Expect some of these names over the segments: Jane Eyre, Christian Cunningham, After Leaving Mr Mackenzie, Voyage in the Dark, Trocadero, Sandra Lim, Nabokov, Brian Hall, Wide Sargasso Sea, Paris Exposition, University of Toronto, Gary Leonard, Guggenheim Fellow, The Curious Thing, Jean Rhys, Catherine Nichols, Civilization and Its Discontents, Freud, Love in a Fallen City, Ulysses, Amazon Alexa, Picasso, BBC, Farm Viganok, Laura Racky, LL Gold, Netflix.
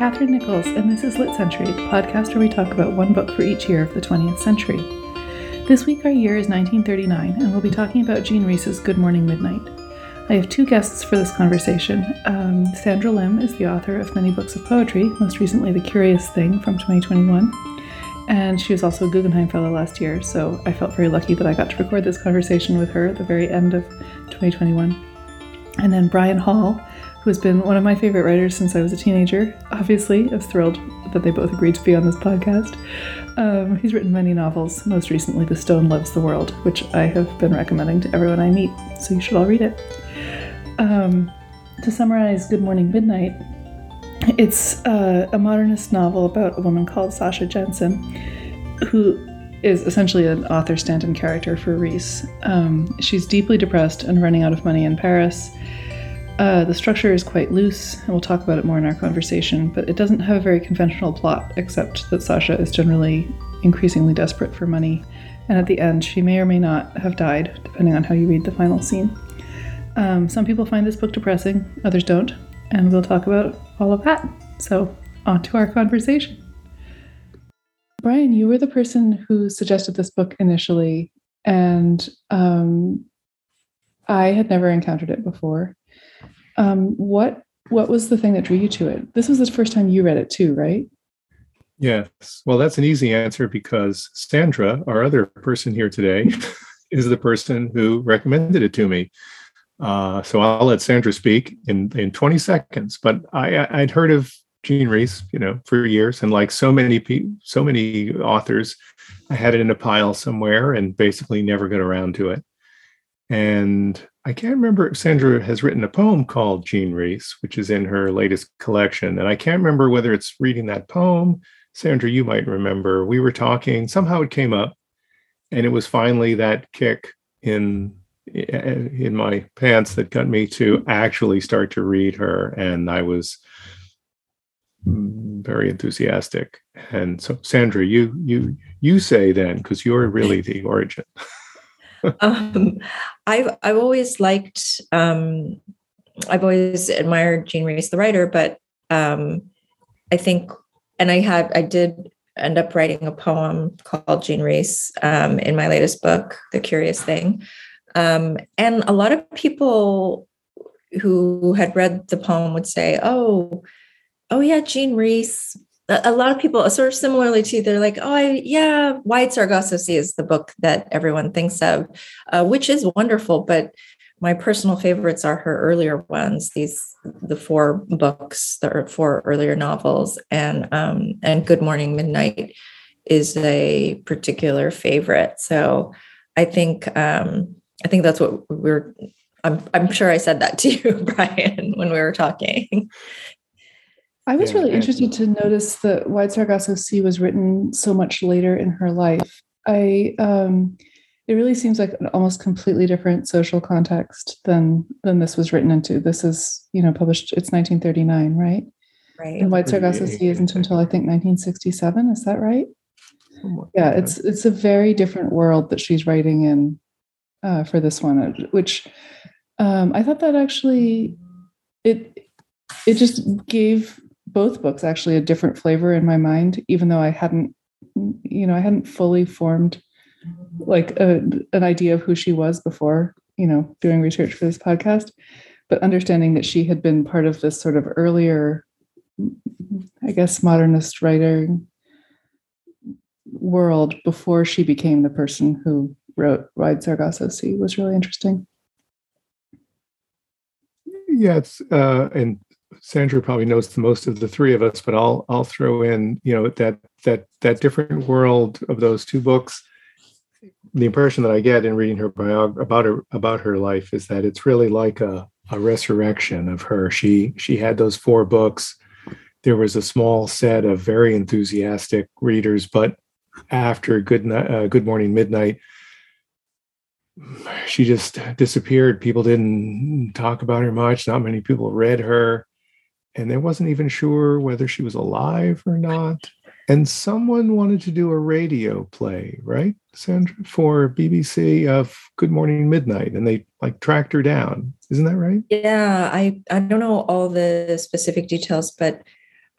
Catherine Nichols, and this is Lit Century, the podcast where we talk about one book for each year of the 20th century. This week our year is 1939, and we'll be talking about Jean Rhys's Good Morning Midnight. I have two guests for this conversation. Sandra Lim is the author of many books of poetry, most recently The Curious Thing from 2021, and she was also a Guggenheim Fellow last year, so I felt very lucky that I got to record this conversation with her at the very end of 2021. And then Brian Hall, who's been one of my favorite writers since I was a teenager. Obviously, I was thrilled that they both agreed to be on this podcast. He's written many novels, most recently The Stone Loves the World, which I have been recommending to everyone I meet, so you should all read it. To summarize Good Morning Midnight, it's a modernist novel about a woman called Sasha Jensen, who is essentially an author stand-in character for Rhys. She's deeply depressed and running out of money in Paris. The structure is quite loose, and we'll talk about it more in our conversation, but it doesn't have a very conventional plot, except that Sasha is generally increasingly desperate for money, and at the end she may or may not have died, depending on how you read the final scene. Some people find this book depressing, others don't, and we'll talk about all of that. So, on to our conversation. Brian, you were the person who suggested this book initially, and I had never encountered it before. What was the thing that drew you to it? This was the first time you read it too, right? Yes. Well, that's an easy answer because Sandra, our other person here today, is the person who recommended it to me. So I'll let Sandra speak in 20 seconds. But I'd heard of Jean Rhys, for years, and like so many authors, I had it in a pile somewhere and basically never got around to it. And I can't remember if Sandra has written a poem called Jean Rhys, which is in her latest collection. And I can't remember whether it's reading that poem. Sandra, you might remember. We were talking. Somehow it came up. And it was finally that kick in my pants that got me to actually start to read her. And I was very enthusiastic. And so, Sandra, you say then, because you're really the origin. I've always admired Jean Rhys, the writer, but I think, and I did end up writing a poem called Jean Rhys in my latest book, The Curious Thing. And a lot of people who had read the poem would say, oh yeah, Jean Rhys. A lot of people, sort of similarly to, they're like, Wide Sargasso Sea is the book that everyone thinks of, which is wonderful. But my personal favorites are her earlier ones, the four books, the four earlier novels, and Good Morning Midnight is a particular favorite. So I think that's what I'm sure I said that to you, Brian, when we were talking. I was really interested to notice that Wide Sargasso Sea was written so much later in her life. It really seems like an almost completely different social context than this was written into. This is, published, it's 1939, right? Right. And Wide Sargasso Sea isn't until I think 1967. Is that right? Yeah, it's a very different world that she's writing in for this one, which I thought that actually it just gave both books actually a different flavor in my mind, even though I hadn't fully formed like an idea of who she was before, doing research for this podcast, but understanding that she had been part of this sort of earlier, I guess, modernist writer world before she became the person who wrote Wide Sargasso Sea was really interesting. Yeah, it's, and Sandra probably knows the most of the three of us, but I'll throw in, that different world of those two books. The impression that I get in reading her biography about her life is that it's really like a resurrection of her. She had those four books. There was a small set of very enthusiastic readers, but after Good Morning Midnight, she just disappeared. People didn't talk about her much. Not many people read her. And they wasn't even sure whether she was alive or not. And someone wanted to do a radio play, right, Sandra, for BBC of Good Morning Midnight. And they tracked her down. Isn't that right? Yeah, I don't know all the specific details, but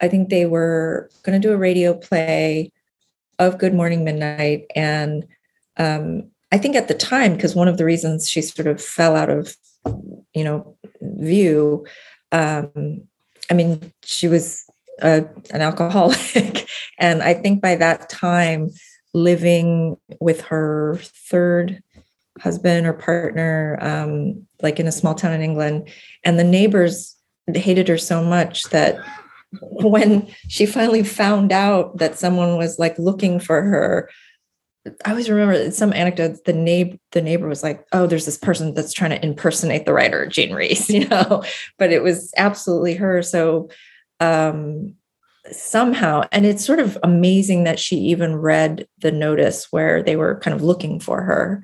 I think they were going to do a radio play of Good Morning Midnight. And I think at the time, because one of the reasons she sort of fell out of, you know, view, I mean, she was an alcoholic. And I think by that time, living with her third husband or partner, like in a small town in England, and the neighbors hated her so much that when she finally found out that someone was like looking for her, I always remember some anecdotes, the neighbor was like, oh, there's this person that's trying to impersonate the writer, Jean Rhys, you know, but it was absolutely her. So somehow, and it's sort of amazing that she even read the notice where they were kind of looking for her.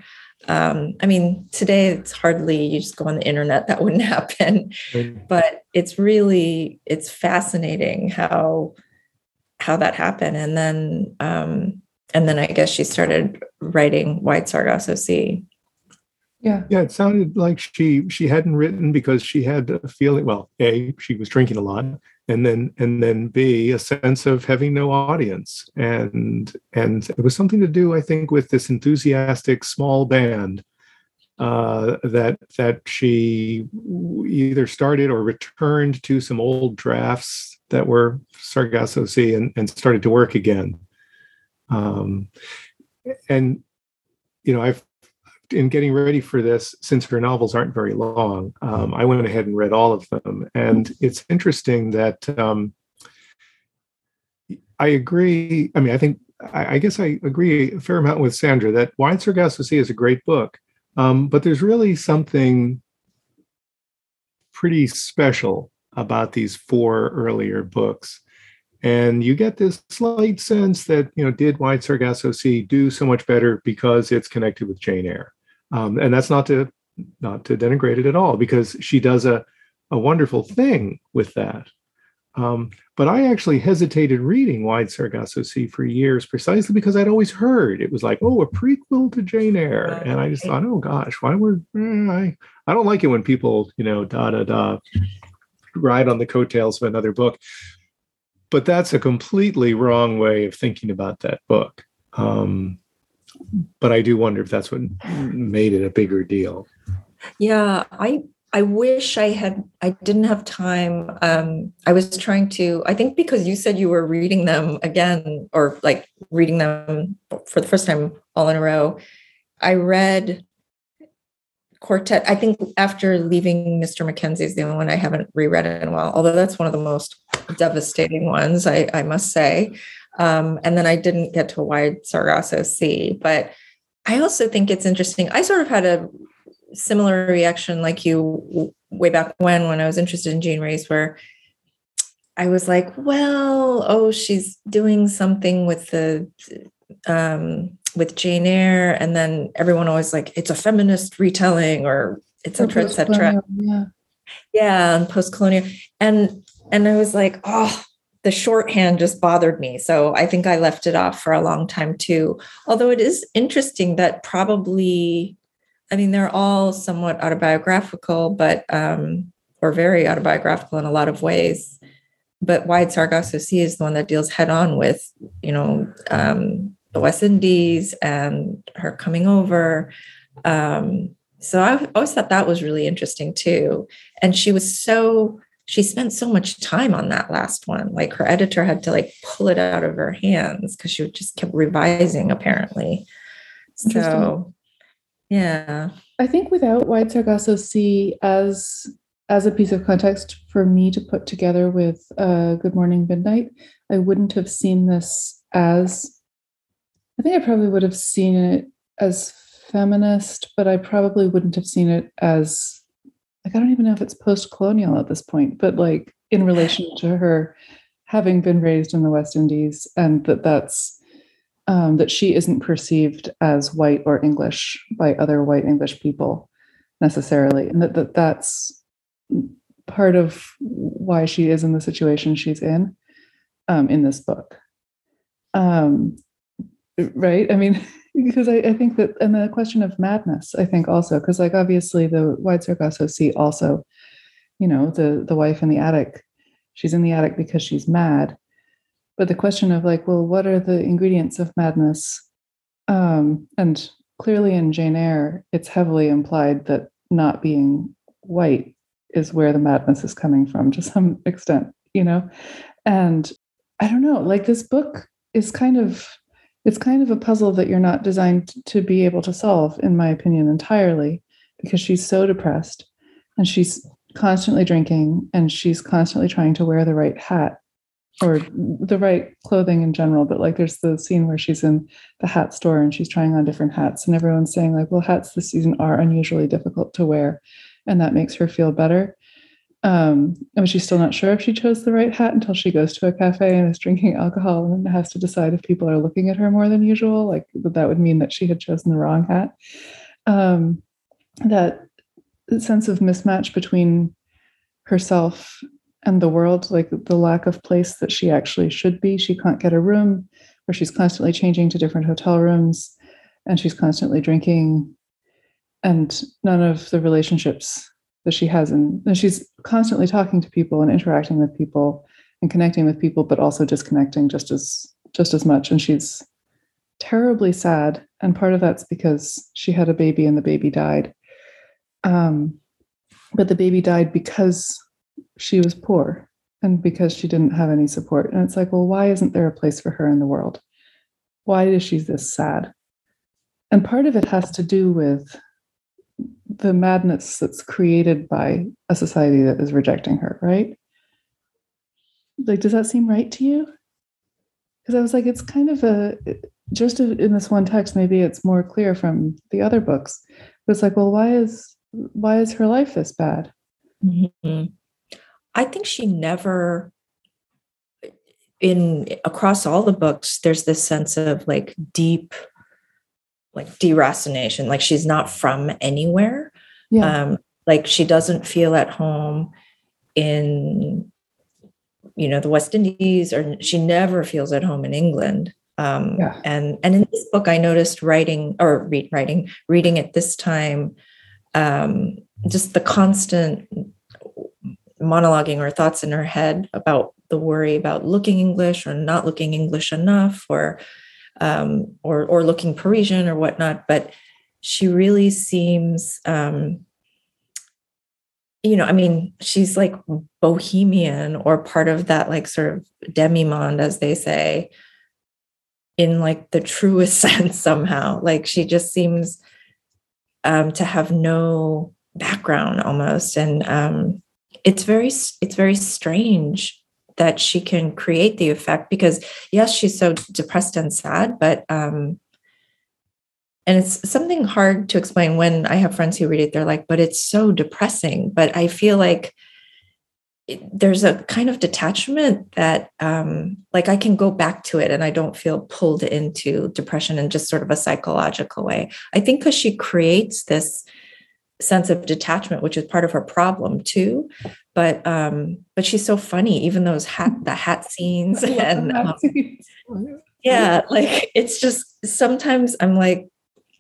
I mean, today it's hardly, you just go on the internet, that wouldn't happen, but it's really, it's fascinating how that happened. And then I guess she started writing Wide Sargasso Sea. Yeah. Yeah. It sounded like she hadn't written because she had a feeling, well, A, she was drinking a lot, and then B, a sense of having no audience. And it was something to do, I think, with this enthusiastic small band that she either started or returned to some old drafts that were Sargasso Sea and started to work again. And, you know, in getting ready for this, since her novels aren't very long, I went ahead and read all of them. And it's interesting that I agree. I mean, I guess I agree a fair amount with Sandra that Wide Sargasso Sea is a great book, but there's really something pretty special about these four earlier books. And you get this slight sense that, you know, did Wide Sargasso Sea do so much better because it's connected with Jane Eyre? And that's not to denigrate it at all, because she does a wonderful thing with that. But I actually hesitated reading Wide Sargasso Sea for years precisely because I'd always heard it was like, oh, a prequel to Jane Eyre. And I just thought, oh, gosh, why would I don't like it when people, you know, ride on the coattails of another book. But that's a completely wrong way of thinking about that book. But I do wonder if that's what made it a bigger deal. Yeah, I wish I didn't have time. I was trying to, I think because you said you were reading them again, or like reading them for the first time all in a row. I read Quartet, I think, After Leaving Mr Mackenzie is the only one I haven't reread in a while, although that's one of the most devastating ones, I must say. And then I didn't get to Wide Sargasso Sea, but I also think it's interesting. I sort of had a similar reaction like you way back when I was interested in Jean Rhys, where I was like, well, oh, she's doing something with the with Jane Eyre, and then everyone always like, it's a feminist retelling, or et cetera, yeah, and post-colonial, and I was like, oh, the shorthand just bothered me, so I think I left it off for a long time too. Although it is interesting that probably, I mean, they're all somewhat autobiographical, but or very autobiographical in a lot of ways. But Wide Sargasso Sea is the one that deals head-on with, you know, the West Indies and her coming over. So I always thought that was really interesting too. And she spent so much time on that last one. Like, her editor had to like pull it out of her hands because she just kept revising, apparently. So, yeah. I think without Wide Sargasso Sea as a piece of context for me to put together with Good Morning Midnight, I wouldn't have seen this as, I think I probably would have seen it as feminist, but I probably wouldn't have seen it as, like, I don't even know if it's post-colonial at this point, but like in relation to her having been raised in the West Indies, and that she isn't perceived as white or English by other white English people necessarily. And that's part of why she is in the situation she's in this book. Right. I mean, because I think that, and the question of madness, I think also, because like obviously the Wide Sargasso Sea also, you know, the wife in the attic, she's in the attic because she's mad. But the question of like, well, what are the ingredients of madness? And clearly in Jane Eyre, it's heavily implied that not being white is where the madness is coming from to some extent, you know? And I don't know, like this book is kind of a puzzle that you're not designed to be able to solve, in my opinion, entirely, because she's so depressed and she's constantly drinking and she's constantly trying to wear the right hat or the right clothing in general. But like, there's the scene where she's in the hat store and she's trying on different hats and everyone's saying like, well, hats this season are unusually difficult to wear. And that makes her feel better. I mean, she's still not sure if she chose the right hat until she goes to a cafe and is drinking alcohol and has to decide if people are looking at her more than usual. Like that would mean that she had chosen the wrong hat. That sense of mismatch between herself and the world, like the lack of place that she actually should be. She can't get a room, or she's constantly changing to different hotel rooms, and she's constantly drinking. And none of the relationships that she has, and she's constantly talking to people and interacting with people and connecting with people, but also disconnecting just as much. And she's terribly sad. And part of that's because she had a baby and the baby died. But the baby died because she was poor and because she didn't have any support. And it's like, well, why isn't there a place for her in the world? Why is she this sad? And part of it has to do with the madness that's created by a society that is rejecting her, right? Like, does that seem right to you? Because I was like, it's kind of in this one text, maybe it's more clear from the other books, but it's like, well, why is her life this bad? Mm-hmm. I think she never, across all the books, there's this sense of like deep, like deracination, like she's not from anywhere. Yeah. Like she doesn't feel at home in, you know, the West Indies, or she never feels at home in England. Yeah. And in this book, I noticed reading it this time, just the constant monologuing or thoughts in her head about the worry about looking English or not looking English enough, or looking Parisian or whatnot, but she really seems, she's like bohemian or part of that like sort of demi-monde, as they say, in like the truest sense somehow. Like she just seems to have no background almost, and it's very strange that she can create the effect, because yes, she's so depressed and sad, but, and it's something hard to explain. When I have friends who read it, they're like, but it's so depressing. But I feel like there's a kind of detachment that, like I can go back to it and I don't feel pulled into depression in just sort of a psychological way. I think because she creates this sense of detachment, which is part of her problem too, but she's so funny, even those hat scenes, and yeah, like it's just sometimes I'm like,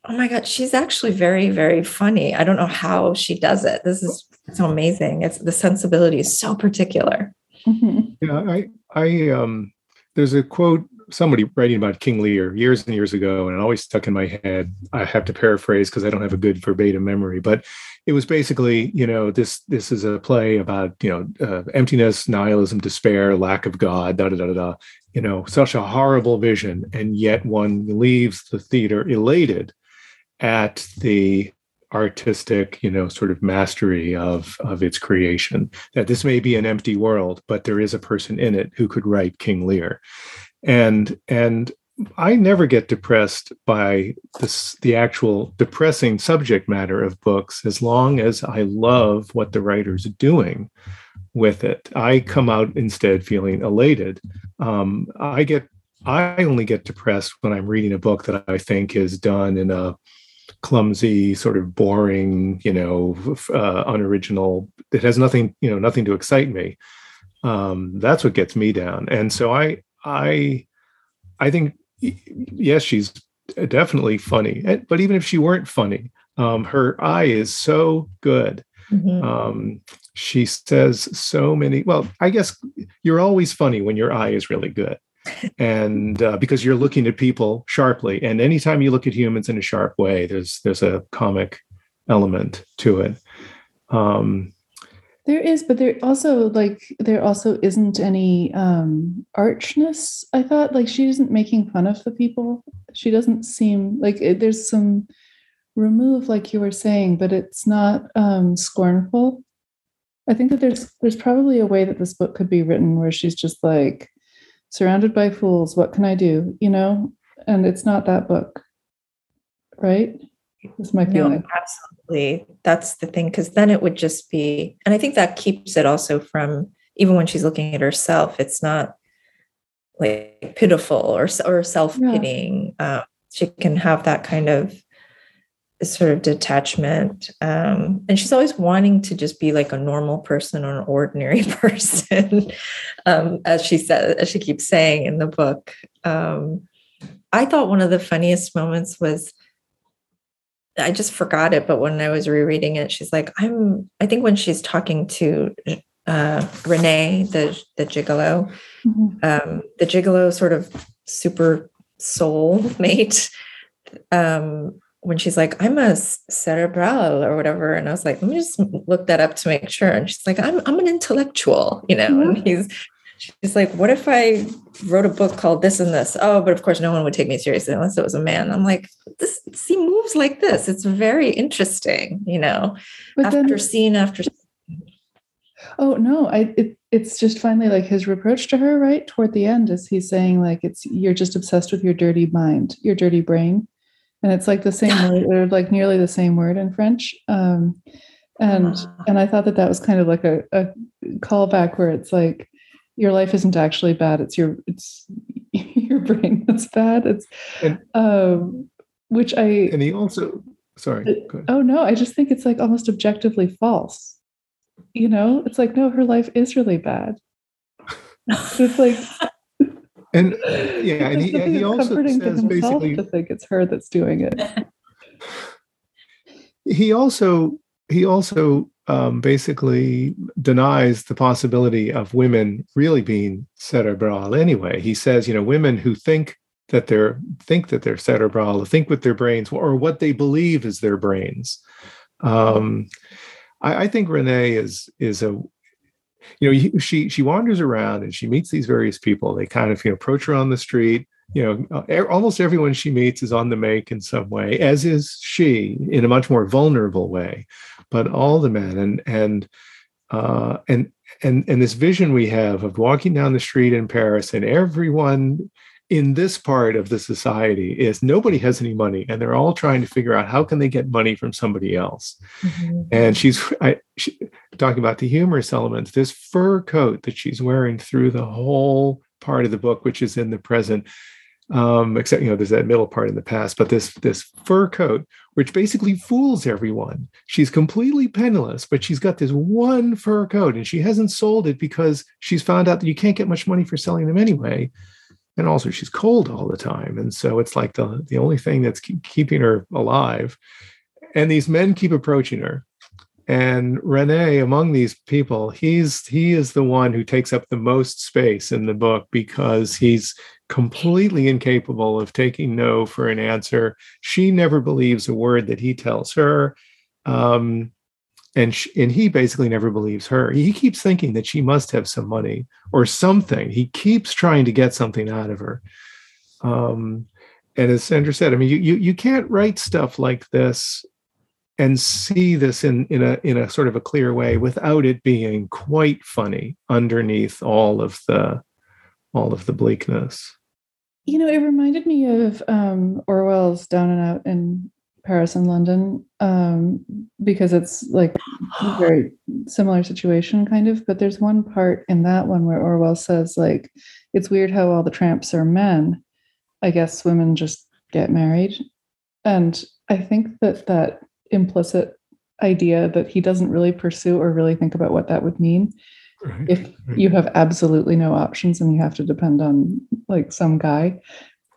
oh my god, she's actually very, very funny. I don't know how she does it. This is so amazing. It's the sensibility is so particular. Mm-hmm. Yeah, I there's a quote, somebody writing about King Lear years and years ago, and it always stuck in my head. I have to paraphrase because I don't have a good verbatim memory, but it was basically, you know, this is a play about, you know, emptiness, nihilism, despair, lack of God, da da da da. You know, such a horrible vision, and yet one leaves the theater elated at the artistic, you know, sort of mastery of its creation. That this may be an empty world, but there is a person in it who could write King Lear. And I never get depressed by the actual depressing subject matter of books, as long as I love what the writer's doing with it. I come out instead feeling elated. I only get depressed when I'm reading a book that I think is done in a clumsy, sort of boring, you know, unoriginal. It has nothing to excite me. That's what gets me down. And so I think, yes, she's definitely funny. But even if she weren't funny, her eye is so good Mm-hmm. She says so many, well, I guess you're always funny when your eye is really good. And because you're looking at people sharply, and anytime you look at humans in a sharp way, there's a comic element to it. There is, but there also isn't any archness. I thought she isn't making fun of the people. She doesn't seem there's some remove, like you were saying, but it's not scornful. I think that there's probably a way that this book could be written where she's just surrounded by fools, what can I do? And it's not that book, right? That's my feeling. No, absolutely. That's the thing, because then it would just be, and I think that keeps it also from, even when she's looking at herself, it's not pitiful or self-pitying. Yeah. She can have that kind of sort of detachment. And she's always wanting to just be a normal person or an ordinary person, as she keeps saying in the book. I thought one of the funniest moments was, I just forgot it, but when I was rereading it, she's like, I think when she's talking to Renee, the gigolo, mm-hmm. The gigolo sort of super soul mate, when she's like, I'm a cerebral or whatever. And I was like, let me just look that up to make sure. And she's like, I'm an intellectual, mm-hmm. And she's like, what if I wrote a book called this and this? Oh, but of course no one would take me seriously unless it was a man. I'm like, she moves like this. It's very interesting, but after scene. Oh no. It's just finally his reproach to her right toward the end is he's saying you're just obsessed with your dirty mind, your dirty brain. And it's the same word, or nearly the same word in French. And I thought that was kind of a callback where it's your life isn't actually bad. It's your brain that's bad. And he also, sorry. Go ahead. Oh no, I just think it's almost objectively false. It's no, her life is really bad. It's And yeah, and he also says basically to think it's her that's doing it. He also basically denies the possibility of women really being cerebral. Anyway, he says, women who think that they're cerebral, think with their brains, or what they believe is their brains. I think Renee is a. She wanders around and she meets these various people. They kind of approach her on the street. Almost everyone she meets is on the make in some way, as is she, in a much more vulnerable way. But all the men and this vision we have of walking down the street in Paris, and everyone in this part of the society is nobody has any money, and they're all trying to figure out how can they get money from somebody else. Mm-hmm. And she's talking about the humorous elements, this fur coat that she's wearing through the whole part of the book, which is in the present, except, there's that middle part in the past, but this fur coat, which basically fools everyone. She's completely penniless, but she's got this one fur coat, and she hasn't sold it because she's found out that you can't get much money for selling them anyway. And also she's cold all the time. And so it's the only thing that's keeping her alive. And these men keep approaching her. And Rene, among these people, he is the one who takes up the most space in the book because he's completely incapable of taking no for an answer. She never believes a word that he tells her. And he basically never believes her. He keeps thinking that she must have some money or something. He keeps trying to get something out of her. And as Sandra said, I mean, you can't write stuff like this and see this in a sort of a clear way without it being quite funny underneath all of the bleakness. It reminded me of Orwell's Down and Out in Paris and London, because it's a very similar situation kind of, but there's one part in that one where Orwell says it's weird how all the tramps are men. I guess women just get married. And I think that implicit idea that he doesn't really pursue or really think about what that would mean. Right. If you have absolutely no options and you have to depend on some guy,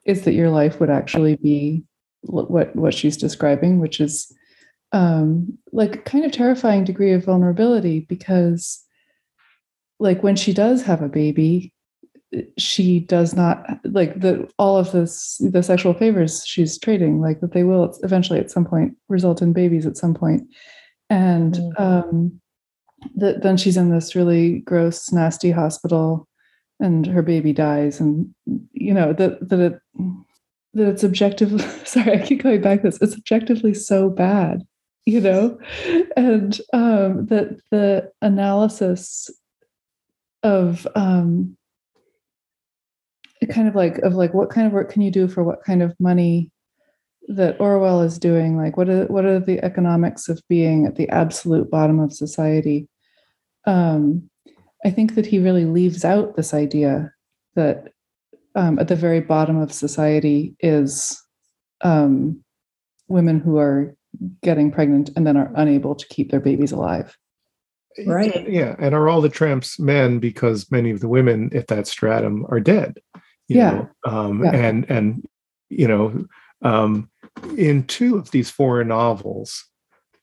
is that your life would actually be what she's describing, which is like kind of terrifying degree of vulnerability, because like when she does have a baby, she does not like all of the sexual favors she's trading, like that they will eventually at some point result in babies at some point. And then she's in this really gross, nasty hospital and her baby dies. And, you know, that it's objectively, sorry, I keep going back to this. It's objectively so bad, you know, and that the analysis of kind of like what kind of work can you do for what kind of money that Orwell is doing? Like, what are the economics of being at the absolute bottom of society? I think that he really leaves out this idea that at the very bottom of society is women who are getting pregnant and then are unable to keep their babies alive. Right. Yeah. And are all the tramps men, because many of the women at that stratum are dead. You know? And, you know, in two of these foreign novels,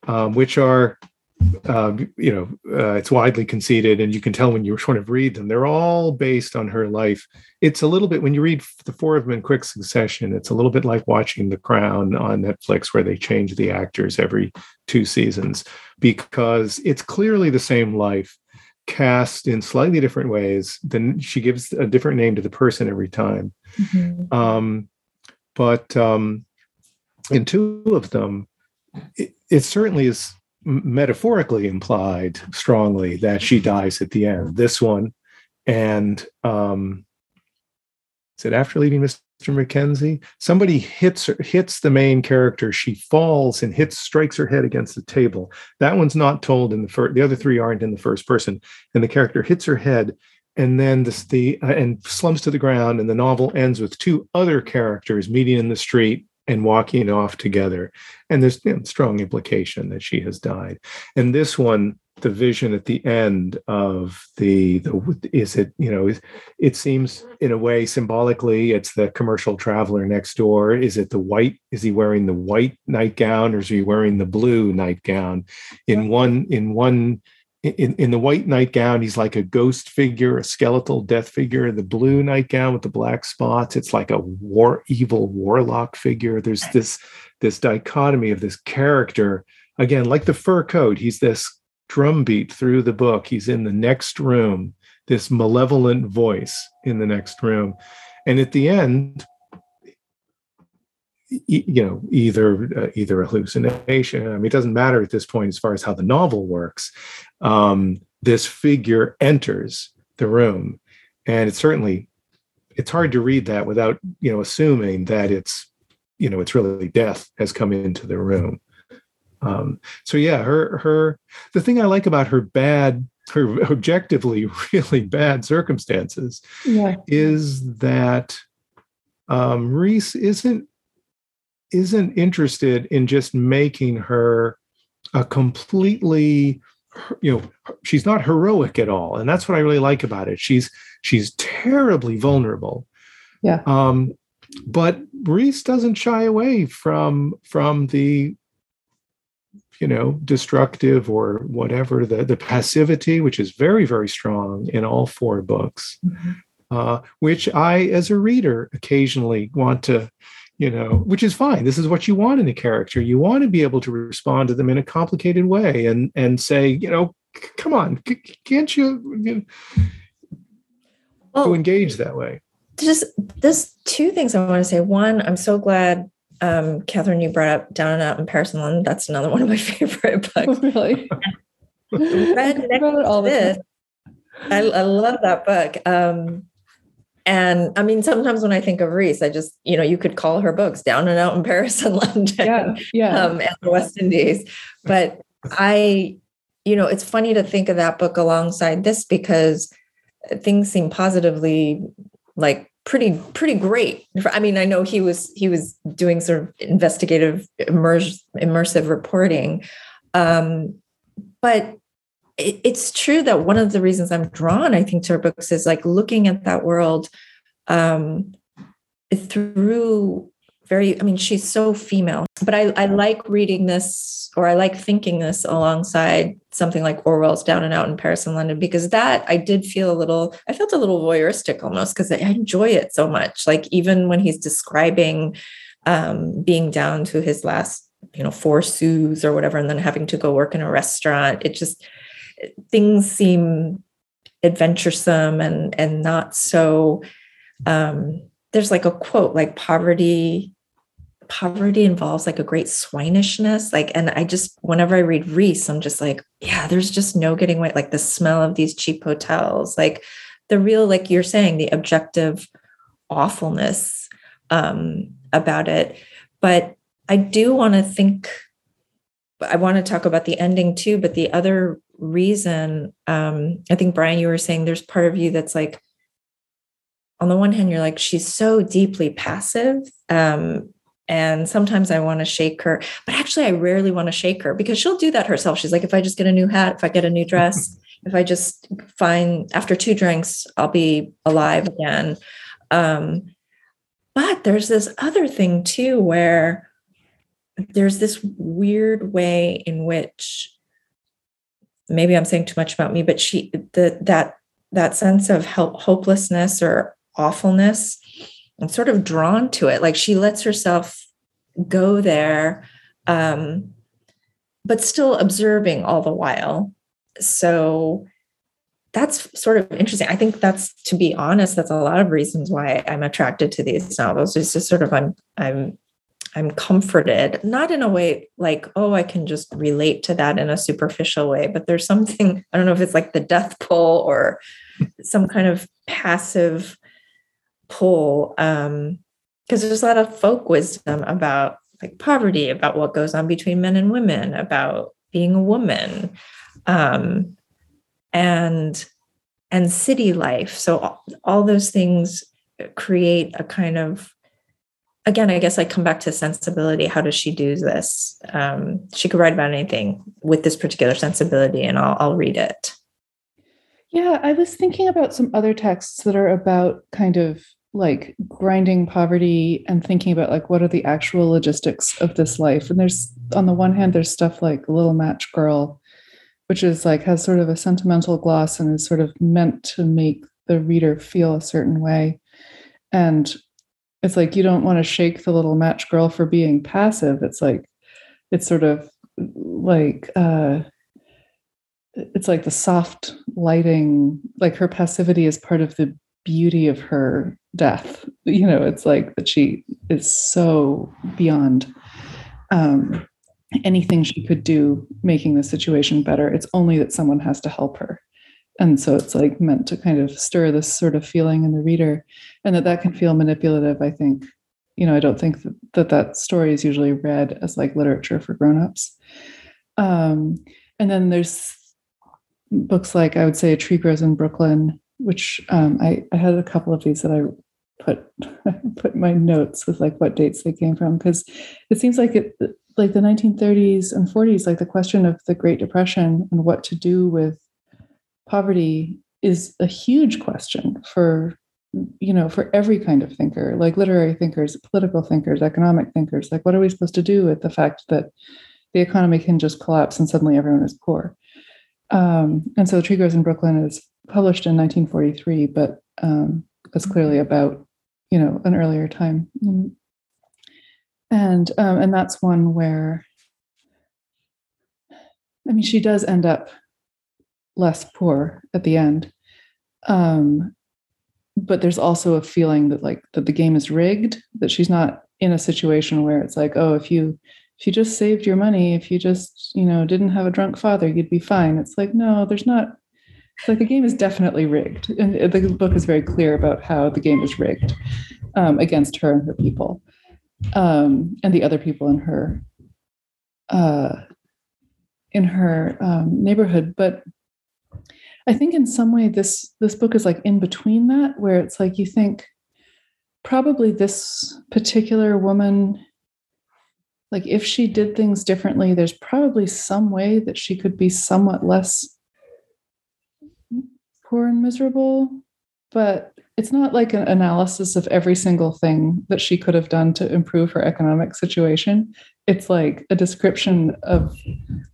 which are, it's widely conceded, and you can tell when you sort of read them, they're all based on her life. It's a little bit, when you read the four of them in quick succession, it's a little bit like watching The Crown on Netflix, where they change the actors every two seasons, because it's clearly the same life cast in slightly different ways. Then she gives a different name to the person every time. Mm-hmm. But in two of them, it certainly is metaphorically implied strongly that she dies at the end. This one, and is it After Leaving Mr. Mackenzie? Somebody hits the main character. She falls and strikes her head against the table. That one's not told in the first. The other three aren't in the first person, and the character hits her head, and then and slumps to the ground. And the novel ends with two other characters meeting in the street and walking off together. And there's strong implication that she has died. And this one, the vision at the end of it seems in a way symbolically, it's the commercial traveler next door. Is he wearing the white nightgown, or is he wearing the blue nightgown? In the white nightgown, he's like a ghost figure, a skeletal death figure. The blue nightgown with the black spots, it's like a evil warlock figure. There's this dichotomy of this character. Again, like the fur coat, he's this drumbeat through the book. He's in the next room, this malevolent voice in the next room. And at the end, you know, either a hallucination. I mean, it doesn't matter at this point as far as how the novel works. This figure enters the room, and it's hard to read that without, you know, assuming that it's really death has come into the room. The thing I like about her objectively really bad circumstances is that Rhys isn't interested in just making her a completely, you know, she's not heroic at all. And that's what I really like about it. She's terribly vulnerable. Yeah. But Rhys doesn't shy away from the, you know, destructive or whatever, the passivity, which is very, very strong in all four books, mm-hmm. Which I, as a reader, occasionally want to, you know, which is fine. This is what you want in a character. You want to be able to respond to them in a complicated way and say, you know, come on, can't you know, engage that way? Just there's two things I want to say. One, I'm so glad, Catherine, you brought up Down and Out in Paris and London. That's another one of my favorite books. Oh, really? I love that book. And I mean, sometimes when I think of Rhys, I just, you know, you could call her books Down and Out in Paris and London, and the West Indies. But I, you know, it's funny to think of that book alongside this, because things seem positively like pretty great. I mean, I know he was doing sort of investigative immersive reporting, but it's true that one of the reasons I'm drawn, I think, to her books is like looking at that world through very, I mean, she's so female, but I like reading this, or I like thinking this alongside something like Orwell's Down and Out in Paris and London, because that I felt a little voyeuristic almost, because I enjoy it so much. Like even when he's describing being down to his last, 4 sous or whatever, and then having to go work in a restaurant, it just, things seem adventuresome and not so, there's like a quote, like poverty involves like a great swinishness. Like, and I just, whenever I read Rhys, I'm just like, yeah, there's just no getting away. Like the smell of these cheap hotels, like the real, like you're saying, the objective awfulness about it. But I do want to think, I want to talk about the ending too, but the other reason, I think Brian, you were saying there's part of you that's like, on the one hand, you're like, she's so deeply passive. And sometimes I want to shake her, but actually I rarely want to shake her because she'll do that herself. She's like, if I just get a new hat, if I get a new dress, if I just find after 2 drinks, I'll be alive again. But there's this other thing too, where there's this weird way in which, maybe I'm saying too much about me, but that sense of hopelessness or awfulness, I'm sort of drawn to it. Like she lets herself go there, but still observing all the while. So that's sort of interesting. I think that's, to be honest, that's a lot of reasons why I'm attracted to these novels. It's just sort of, I'm comforted, not in a way like, oh, I can just relate to that in a superficial way, but there's something, I don't know if it's like the death pull or some kind of passive pull. Because there's a lot of folk wisdom about like poverty, about what goes on between men and women, about being a woman, and city life. So all those things create a kind of, again, I guess I come back to sensibility. How does she do this? She could write about anything with this particular sensibility, and I'll read it. Yeah, I was thinking about some other texts that are about kind of like grinding poverty and thinking about like, what are the actual logistics of this life? And there's, on the one hand, there's stuff like Little Match Girl, which is like, has sort of a sentimental gloss and is sort of meant to make the reader feel a certain way. And it's like, you don't want to shake the little match girl for being passive. It's like, it's sort of like, it's like the soft lighting, like her passivity is part of the beauty of her death. You know, it's like that she is so beyond anything she could do making the situation better. It's only that someone has to help her. And so it's like meant to kind of stir this sort of feeling in the reader, and that can feel manipulative, I think. I don't think that story is usually read as like literature for grownups. And then there's books like, I would say, A Tree Grows in Brooklyn, which I had a couple of these that I put my notes with like what dates they came from, because it seems like it, like the 1930s and 40s, like the question of the Great Depression and what to do with poverty is a huge question for every kind of thinker, like literary thinkers, political thinkers, economic thinkers. Like, what are we supposed to do with the fact that the economy can just collapse and suddenly everyone is poor? And so The Tree Grows in Brooklyn is published in 1943, but it's clearly about, an earlier time. And that's one where, I mean, she does end up less poor at the end. But there's also a feeling that like that the game is rigged, that she's not in a situation where it's like, oh, if you just saved your money, if you just, didn't have a drunk father, you'd be fine. It's like, no, there's not. It's like the game is definitely rigged. And the book is very clear about how the game is rigged against her and her people and the other people in her neighborhood. But I think in some way this book is like in between that, where it's like you think probably this particular woman, like if she did things differently, there's probably some way that she could be somewhat less poor and miserable. But it's not like an analysis of every single thing that she could have done to improve her economic situation. It's like a description of,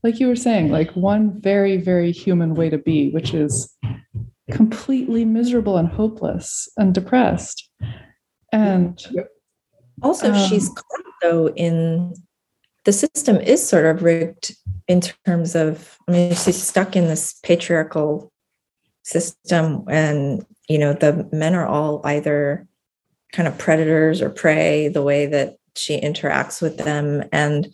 like you were saying, like one very, very human way to be, which is completely miserable and hopeless and depressed. And also she's caught though in the system is sort of rigged in terms of, I mean, she's stuck in this patriarchal system, and you know, the men are all either kind of predators or prey, the way that she interacts with them. And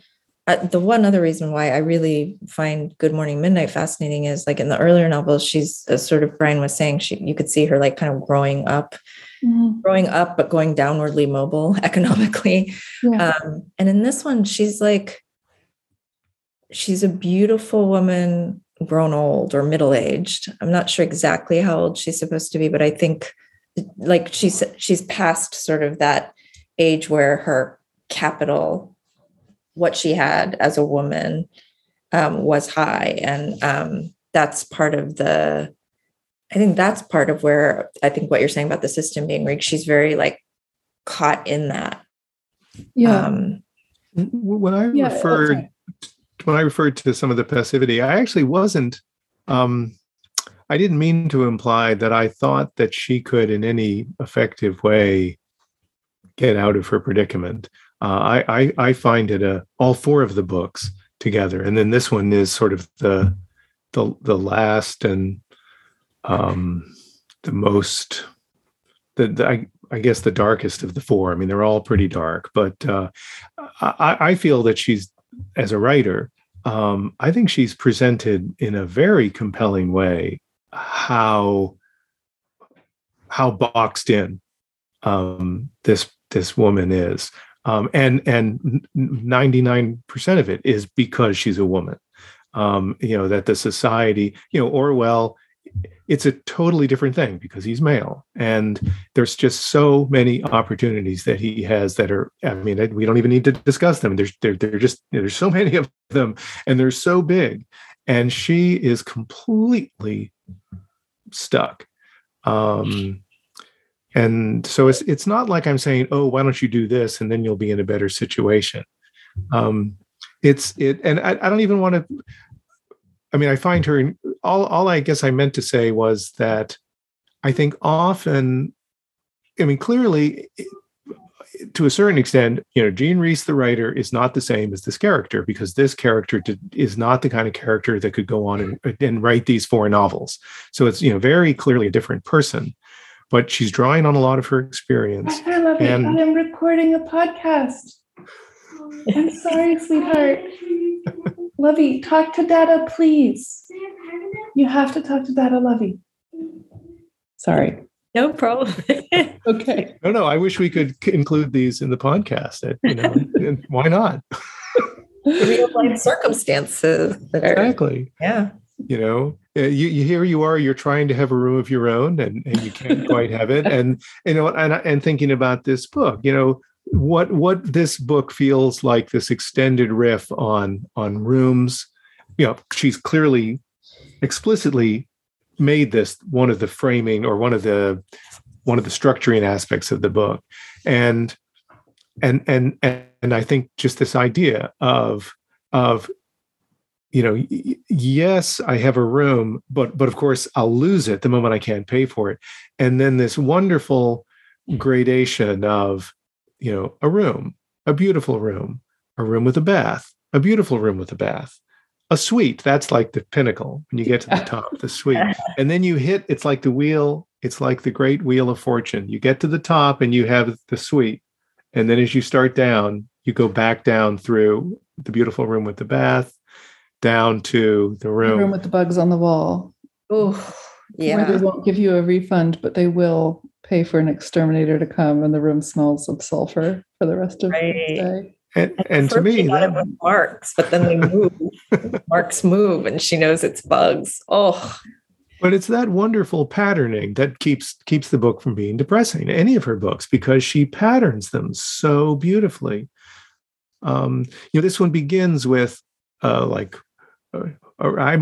the one other reason why I really find Good Morning Midnight fascinating is, like, in the earlier novels, she's sort of, Brian was saying, you could see her like kind of growing up, but going downwardly mobile economically. Yeah. And in this one, she's a beautiful woman, grown old or middle-aged. I'm not sure exactly how old she's supposed to be, but I think like she's past sort of that age where her capital, what she had as a woman, was high. And I think what you're saying about the system being rigged, she's very like caught in that. Yeah. When I referred to some of the passivity, I actually wasn't, I didn't mean to imply that I thought that she could in any effective way get out of her predicament. I find it all four of the books together. And then this one is sort of the last and the most, I guess the darkest of the four. I mean, they're all pretty dark, but I feel that she's, as a writer, I think she's presented in a very compelling way how boxed in this woman is, and 99% of it is because she's a woman. You know, that the society, you know, Orwell, it's a totally different thing because he's male, and there's just so many opportunities that he has that are, I mean, we don't even need to discuss them. There's so many of them, and they're so big, and she is completely stuck. And so it's not like I'm saying, oh, why don't you do this and then you'll be in a better situation. I don't even want to. I mean, I find her in, all I guess I meant to say was that I think often, I mean, clearly, to a certain extent, you know, Jean Rhys, the writer, is not the same as this character, because this character is not the kind of character that could go on and write these four novels. So it's, you know, very clearly a different person, but she's drawing on a lot of her experience. I love it. I am recording a podcast. I'm sorry, sweetheart. Lovey, talk to Dada, please. You have to talk to Dada, Lovey. Sorry. No problem. Okay. No, I wish we could include these in the podcast. You know, why not? Real life circumstances. Exactly. Yeah. You know, here you are, you're trying to have a room of your own, and you can't quite have it. And, you know, and thinking about this book, you know, what this book feels like, this extended riff on rooms. You know, she's clearly explicitly made this one of the framing or one of the structuring aspects of the book. And I think just this idea of, you know, yes, I have a room, but of course I'll lose it the moment I can't pay for it. And then this wonderful gradation of, you know, a room, a beautiful room, a room with a bath, a beautiful room with a bath, a suite. That's like the pinnacle when you get to the top, the suite. And then you hit, it's like the wheel, it's like the great wheel of fortune. You get to the top and you have the suite. And then as you start down, you go back down through the beautiful room with the bath, down to the room. The room with the bugs on the wall. Oh, yeah. Where they won't give you a refund, but they will pay for an exterminator to come, and the room smells of sulfur for the rest of the day. And to me, that was Marks, but then they move. Marks move, and she knows it's bugs. Oh, but it's that wonderful patterning that keeps the book from being depressing. Any of her books, because she patterns them so beautifully. You know, this one begins with I'm a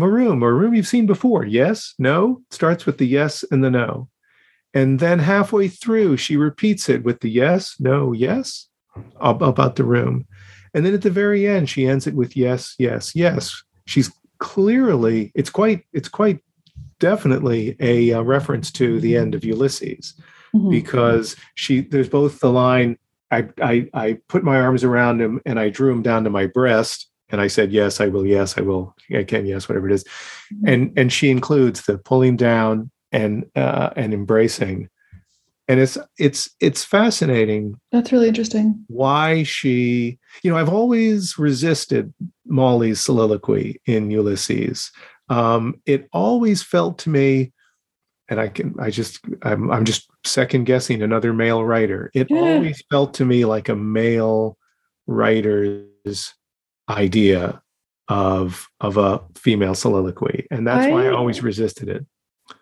room you've seen before. Yes, no. Starts with the yes and the no. And then halfway through, she repeats it with the yes, no, yes about the room. And then at the very end, she ends it with yes, yes, yes. She's clearly, it's quite definitely a reference to the end of Ulysses, mm-hmm. because there's both the line, I put my arms around him and I drew him down to my breast. And I said, yes, I will, I can, yes, whatever it is. Mm-hmm. And she includes the pulling down and embracing. And it's fascinating. That's really interesting. Why she, I've always resisted Molly's soliloquy in Ulysses. It always felt to me, and I'm just second guessing another male writer. It always felt to me like a male writer's idea of a female soliloquy. And that's why I always resisted it.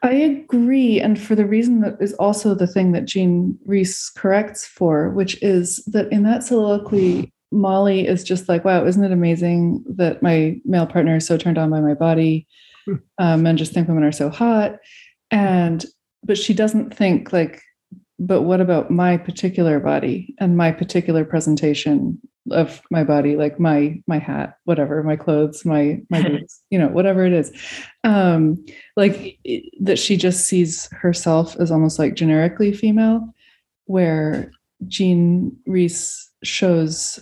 I agree. And for the reason that is also the thing that Jean Rhys corrects for, which is that in that soliloquy, Molly is just like, wow, isn't it amazing that my male partner is so turned on by my body? Men just think women are so hot. But she doesn't think like, but what about my particular body and my particular presentation of my body, like my hat, whatever, my clothes, my boots, whatever it is. That she just sees herself as almost like generically female, where Jean Rhys shows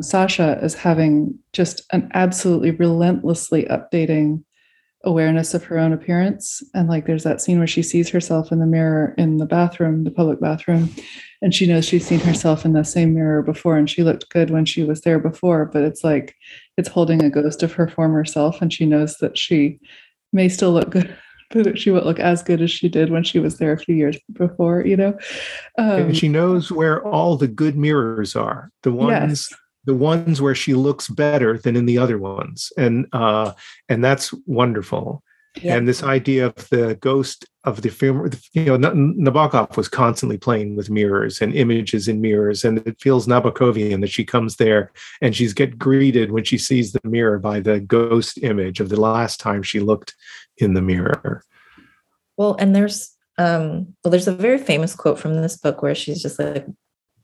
Sasha as having just an absolutely relentlessly updating awareness of her own appearance. And like, there's that scene where she sees herself in the mirror in the bathroom, the public bathroom, and she knows she's seen herself in the same mirror before and she looked good when she was there before, but it's like, it's holding a ghost of her former self. And she knows that she may still look good, but she won't look as good as she did when she was there a few years before, and she knows where all the good mirrors are, the ones where she looks better than in the other ones. And that's wonderful. Yeah. And this idea of the ghost of the film, Nabokov was constantly playing with mirrors and images in mirrors. And it feels Nabokovian that she comes there and she's get greeted when she sees the mirror by the ghost image of the last time she looked in the mirror. Well, and there's a very famous quote from this book where she's just like,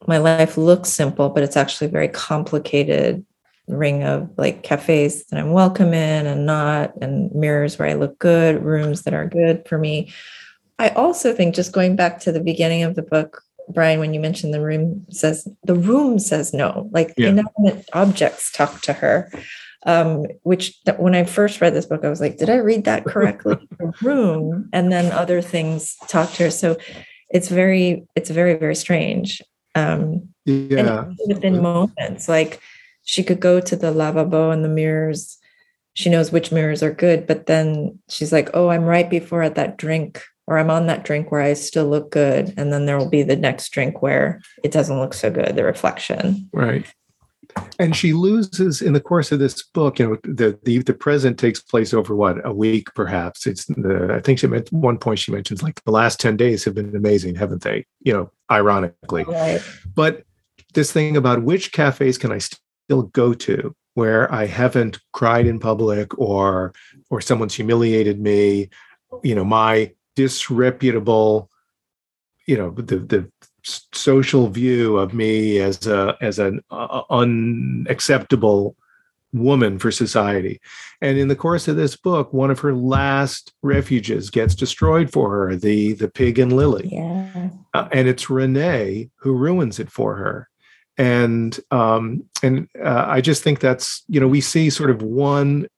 my life looks simple, but it's actually a very complicated ring of like cafes that I'm welcome in and not, and mirrors where I look good, rooms that are good for me. I also think, just going back to the beginning of the book, Brian, when you mentioned the room says no, like inanimate objects talk to her, which when I first read this book, I was like, did I read that correctly? The room, and then other things talk to her. So it's very, very strange. And within moments, like she could go to the lavabo and the mirrors, she knows which mirrors are good, but then she's like, oh, I'm right before at that drink, or I'm on that drink where I still look good. And then there will be the next drink where it doesn't look so good, the reflection. Right. And she loses in the course of this book, the present takes place over what, a week, perhaps. I think at one point she mentions like the last 10 days have been amazing, haven't they? Ironically, right. But this thing about which cafes can I still go to where I haven't cried in public or someone's humiliated me, my disreputable, the social view of me as an unacceptable woman for society. And in the course of this book, one of her last refuges gets destroyed for her, the Pig and Lily. Yeah. And it's Renee who ruins it for her. And I just think that's, we see sort of one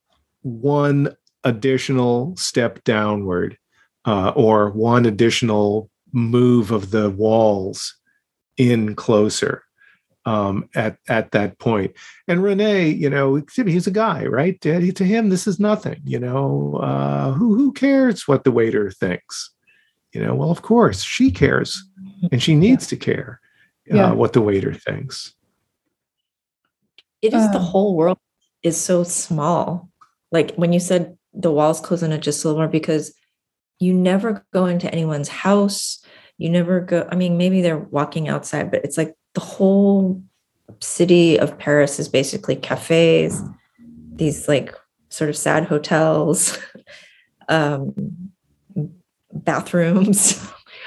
additional step downward, or one additional move of the walls in closer at that point. And Renee, he's a guy, right? To him, this is nothing, who cares what the waiter thinks? Well, of course she cares, and she needs to care what the waiter thinks. It is the whole world is so small. Like when you said the walls close in just a little more, because you never go into anyone's house. You never go, maybe they're walking outside, but it's like the whole city of Paris is basically cafes, these like sort of sad hotels, bathrooms,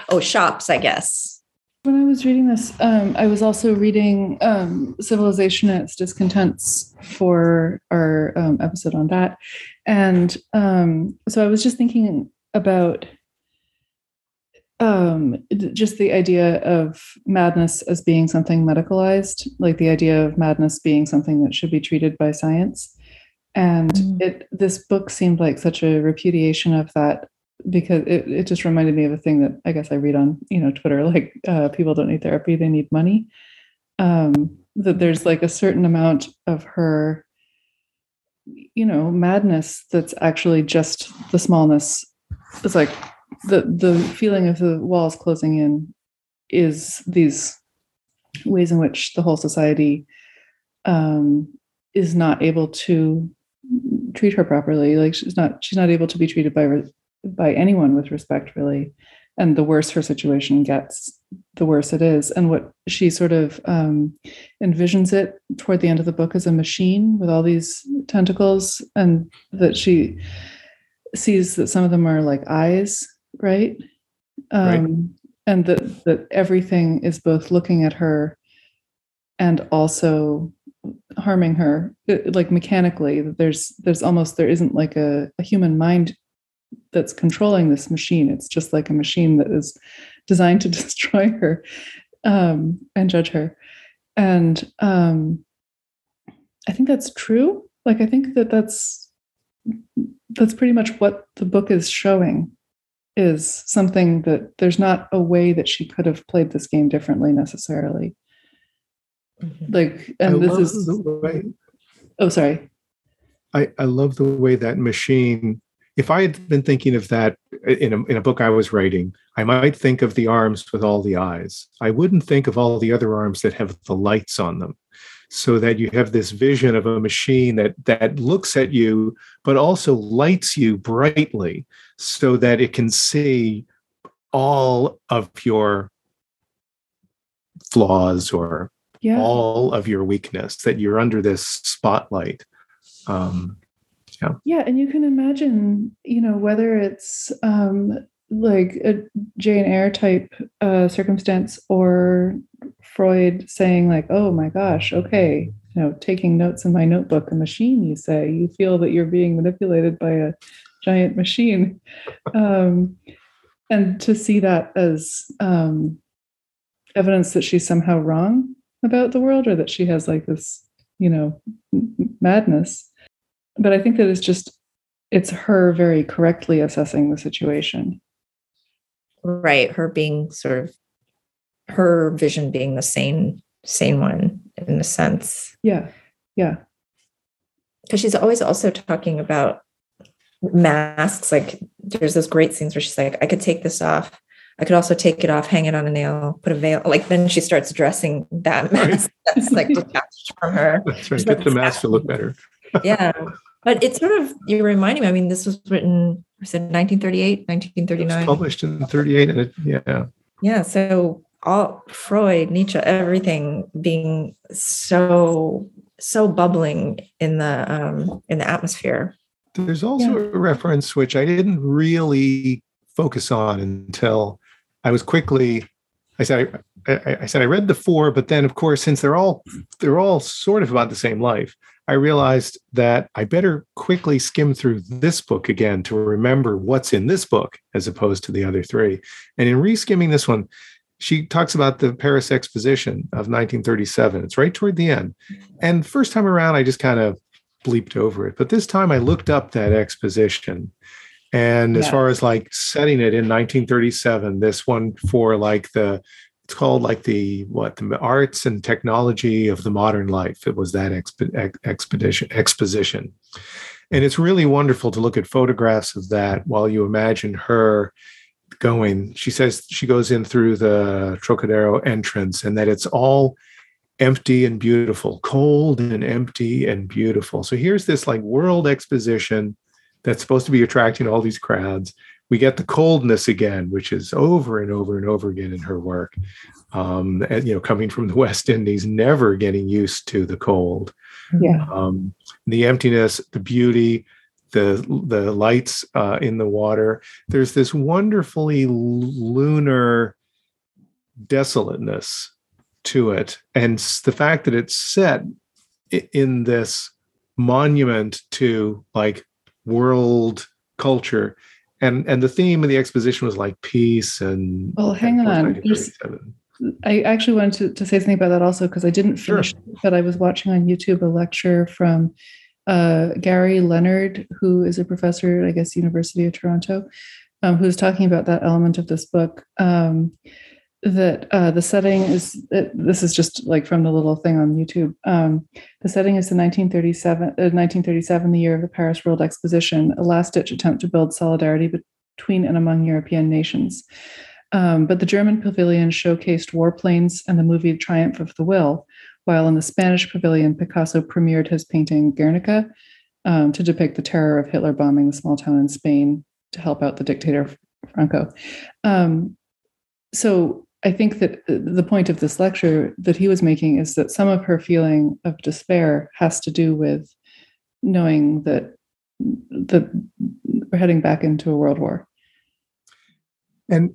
Oh, shops, I guess. When I was reading this, I was also reading Civilization and Its Discontents for our episode on that. And so I was just thinking about just the idea of madness as being something medicalized, like the idea of madness being something that should be treated by science. And this book seemed like such a repudiation of that, because it just reminded me of a thing that I guess I read on, Twitter, like people don't need therapy, they need money. That there's like a certain amount of her, madness that's actually just the smallness. It's like the feeling of the walls closing in is these ways in which the whole society is not able to treat her properly. Like she's not able to be treated by anyone with respect, really. And the worse her situation gets, the worse it is. And what she sort of envisions it toward the end of the book as a machine with all these tentacles, and that she sees that some of them are like eyes, right? And that everything is both looking at her and also harming her, like mechanically. There's almost, there isn't like a human mind that's controlling this machine. It's just like a machine that is designed to destroy her and judge her. And I think that's true. Like, I think that's pretty much what the book is showing, is something that there's not a way that she could have played this game differently necessarily. Like, and I this is, oh, sorry. I love the way that machine, if I had been thinking of that in a book I was writing, I might think of the arms with all the eyes. I wouldn't think of all the other arms that have the lights on them, so that you have this vision of a machine that looks at you, but also lights you brightly so that it can see all of your flaws or all of your weakness, that you're under this spotlight. Yeah, and you can imagine, whether it's like a Jane Eyre type circumstance, or Freud saying like, oh my gosh, okay, taking notes in my notebook, a machine, you say, you feel that you're being manipulated by a giant machine. And to see that as evidence that she's somehow wrong about the world, or that she has like this, madness. But I think that it's her very correctly assessing the situation. Right. Her being sort of, her vision being the sane one in a sense. Yeah. Yeah. Because she's always also talking about masks. Like there's those great scenes where she's like, I could take this off. I could also take it off, hang it on a nail, put a veil. Like then she starts dressing that mask that's like detached from her. That's right. Get the mask to look better. Yeah. But it's sort of, you're reminding me, I mean, this was written, I said 1938, 1939. It was published in 1938. And Yeah. So all Freud, Nietzsche, everything being so bubbling in the atmosphere. There's also a reference, which I didn't really focus on until I was quickly, I read the four, but then of course, since they're all sort of about the same life, I realized that I better quickly skim through this book again to remember what's in this book as opposed to the other three. And in reskimming this one, she talks about the Paris Exposition of 1937. It's right toward the end. And first time around, I just kind of bleeped over it. But this time I looked up that exposition. And as far as like setting it in 1937, this one for like it's called like the arts and technology of the modern life. It was that exposition. And it's really wonderful to look at photographs of that while you imagine her going. She says she goes in through the Trocadero entrance, and that it's all empty and beautiful, cold and empty and beautiful. So here's this like world exposition that's supposed to be attracting all these crowds. We get the coldness again, which is over and over and over again in her work. And, coming from the West Indies, never getting used to the cold. The emptiness, the beauty, the lights in the water. There's this wonderfully lunar desolateness to it. And the fact that it's set in this monument to like world culture. And the theme of the exposition was like peace and... Well, hang on. I actually wanted to say something about that also, because I didn't finish it, but I was watching on YouTube a lecture from Gary Leonard, who is a professor at, I guess, University of Toronto, who's talking about that element of this book. That the setting is, this is just like from the little thing on YouTube. The setting is the 1937, the year of the Paris World Exposition, a last-ditch attempt to build solidarity between and among European nations. But the German pavilion showcased warplanes and the movie Triumph of the Will, while in the Spanish pavilion, Picasso premiered his painting Guernica to depict the terror of Hitler bombing the small town in Spain to help out the dictator Franco. So I think that the point of this lecture that he was making is that some of her feeling of despair has to do with knowing that we're heading back into a world war. And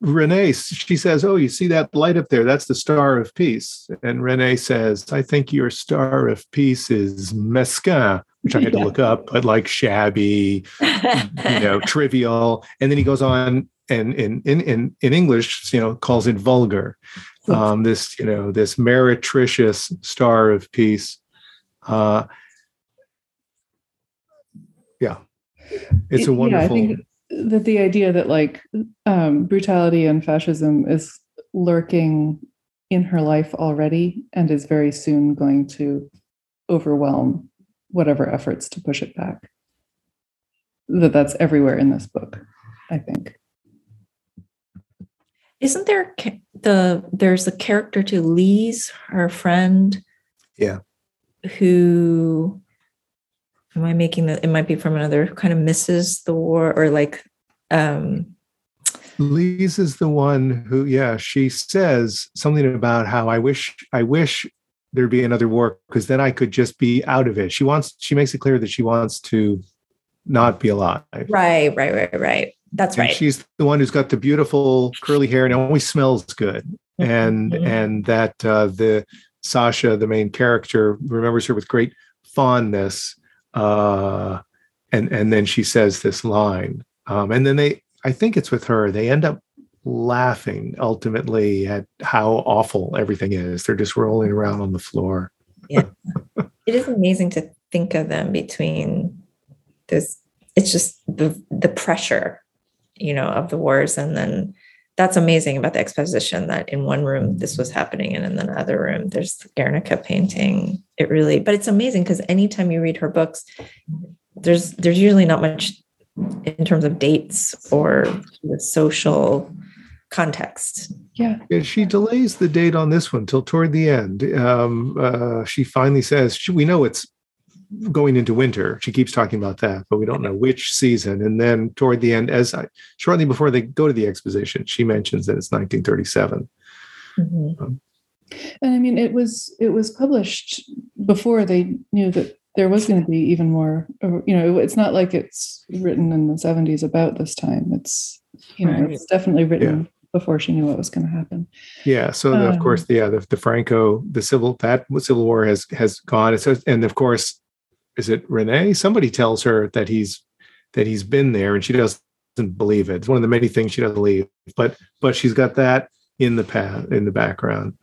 Renee says, "Oh, you see that light up there? That's the Star of Peace." And Renee says, "I think your Star of Peace is mesquin," which I had to look up, but like shabby, trivial. And then he goes on and in English, calls it vulgar. This meretricious Star of Peace. It's a wonderful. Yeah, I think that the idea that like brutality and fascism is lurking in her life already and is very soon going to overwhelm whatever efforts to push it back. That's everywhere in this book, I think. Isn't there there's a character to Lise, her friend? Yeah. Who it might be from another, kind of misses the war or like. Lise is the one who, she says something about how I wish there'd be another war because then I could just be out of it. She makes it clear that she wants to not be alive. Right. That's right. And she's the one who's got the beautiful curly hair and always smells good. And that the Sasha, the main character, remembers her with great fondness. And then she says this line, and then I think it's with her, they end up laughing ultimately at how awful everything is. They're just rolling around on the floor. Yeah. It is amazing to think of them between this. It's just the pressure, of the wars. And then that's amazing about the exposition that in one room this was happening and in another room there's the Guernica painting. But it's amazing because anytime you read her books, there's usually not much in terms of dates or the social context. Yeah, she delays the date on this one till toward the end. She finally says, we know it's going into winter. She keeps talking about that, but we don't know which season. And then toward the end, shortly before they go to the exposition, she mentions that it's 1937. Mm-hmm. And I mean, it was published before they knew that there was going to be even more. It's not like it's written in the 70s about this time. It's it's definitely written before she knew what was going to happen. Yeah. So of course, the Franco, the civil war has gone, and of course. Is it Renee? Somebody tells her that he's been there, and she doesn't believe it. It's one of the many things she doesn't believe, but she's got that in the background.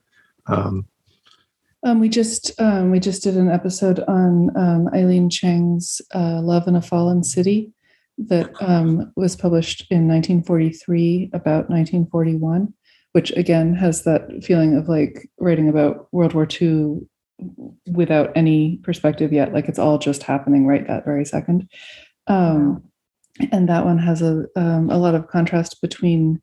We just did an episode on Eileen Chang's "Love in a Fallen City" that was published in 1943, about 1941, which again has that feeling of like writing about World War II. Without any perspective yet, like it's all just happening right that very second. And that one has a lot of contrast between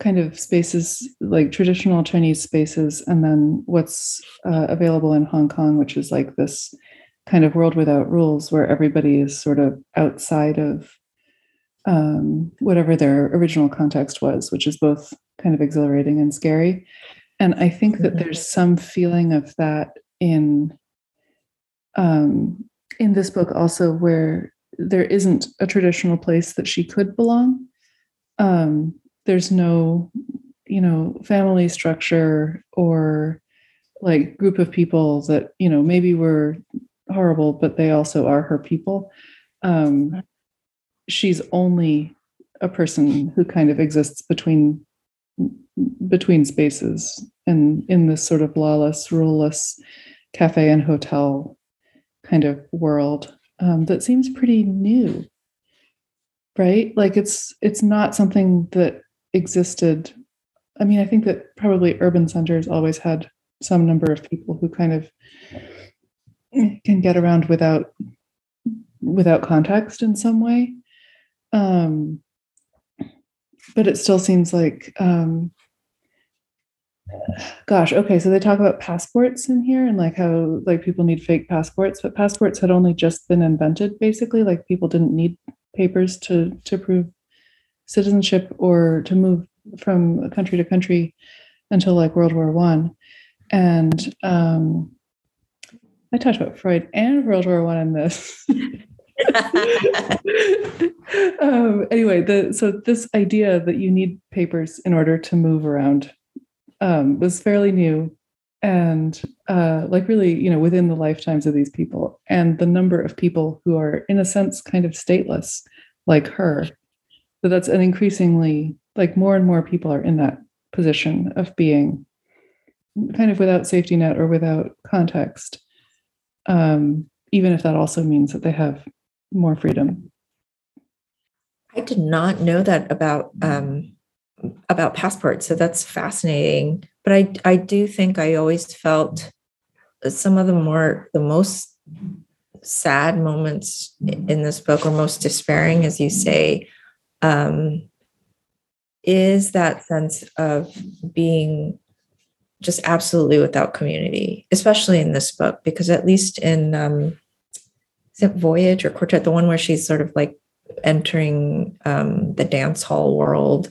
kind of spaces like traditional Chinese spaces and then what's available in Hong Kong, which is like this kind of world without rules where everybody is sort of outside of whatever their original context was, which is both kind of exhilarating and scary. And I think that there's some feeling of that in this book also, where there isn't a traditional place that she could belong. There's no, family structure or like group of people that, maybe were horrible, but they also are her people. She's only a person who kind of exists between spaces and in this sort of lawless, ruleless cafe and hotel kind of world that seems pretty new, right? Like it's not something that existed. I mean, I think that probably urban centers always had some number of people who kind of can get around without context in some way. But it still seems like, so they talk about passports in here and like how like people need fake passports, but passports had only just been invented basically. Like people didn't need papers to prove citizenship or to move from country to country until like World War I. And I talked about Freud and World War I in this. Anyway, so this idea that you need papers in order to move around was fairly new and really, within the lifetimes of these people, and the number of people who are in a sense kind of stateless like her. So that's an increasingly like more and more people are in that position of being kind of without safety net or without context. Even if that also means that they have more freedom. I did not know that about passports. So that's fascinating. But I do think I always felt some of the most sad moments in this book, or most despairing, as you say, is that sense of being just absolutely without community, especially in this book, because at least in, is it Voyage or Quartet, the one where she's sort of like entering the dance hall world,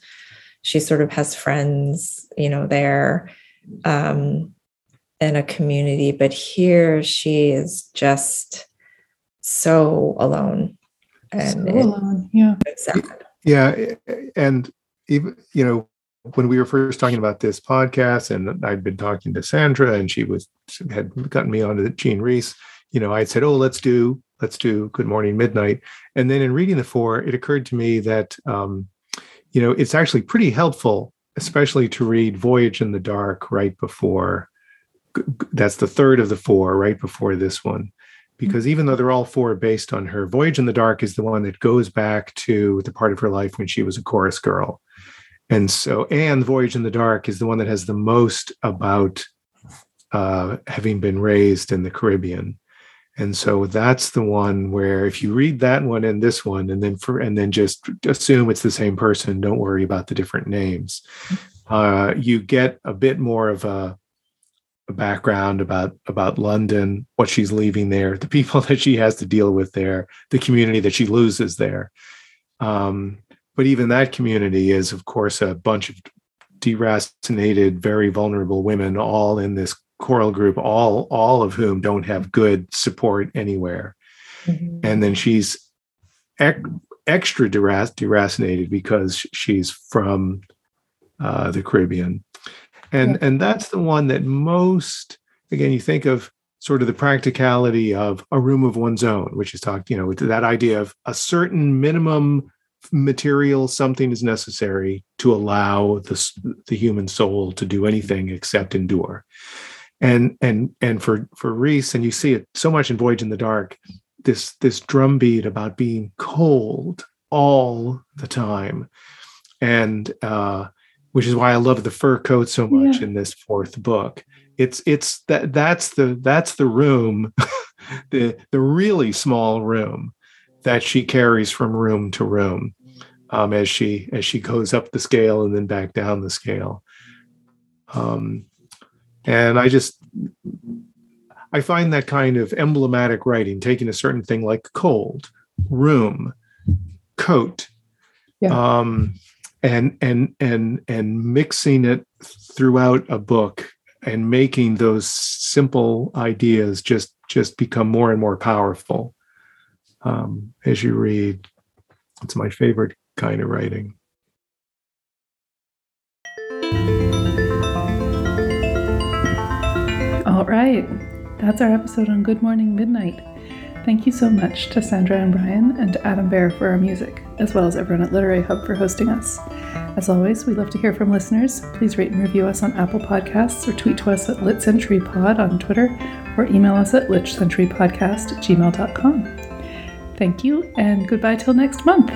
she sort of has friends, there, and a community, but here she is just so alone. And so alone, yeah. It's sad. Yeah, and even, when we were first talking about this podcast, and I'd been talking to Sandra, and she had gotten me onto Jean Rhys, I'd said, "Oh, let's do Good Morning Midnight," and then in reading the four, it occurred to me that it's actually pretty helpful, especially to read Voyage in the Dark right before. That's the third of the four, right before this one, because even though they're all four based on her, Voyage in the Dark is the one that goes back to the part of her life when she was a chorus girl. And so, and Voyage in the Dark is the one that has the most about having been raised in the Caribbean. And so that's the one where if you read that one and this one, and then just assume it's the same person, don't worry about the different names, you get a bit more of a background about London, what she's leaving there, the people that she has to deal with there, the community that she loses there. But even that community is, of course, a bunch of deracinated, very vulnerable women, all in this choral group, all of whom don't have good support anywhere. Mm-hmm. And then she's extra deracinated because she's from the Caribbean. And that's the one that most, again, you think of sort of the practicality of a room of one's own, which is talked, with that idea of a certain minimum material, something is necessary to allow the human soul to do anything except endure. And for Rhys, and you see it so much in Voyage in the Dark, this drumbeat about being cold all the time, and which is why I love the fur coat so much in this fourth book. It's that's the room, the really small room that she carries from room to room as she goes up the scale and then back down the scale. And I find that kind of emblematic writing, taking a certain thing like cold, room, coat, and mixing it throughout a book and making those simple ideas just become more and more powerful. as you read. It's my favorite kind of writing. All right. That's our episode on Good Morning Midnight. Thank you so much to Sandra and Brian and to Adam Baer for our music, as well as everyone at Literary Hub for hosting us. As always, we love to hear from listeners. Please rate and review us on Apple Podcasts or tweet to us at LitCenturyPod on Twitter or email us at litcenturypodcast@gmail.com. Thank you and goodbye till next month.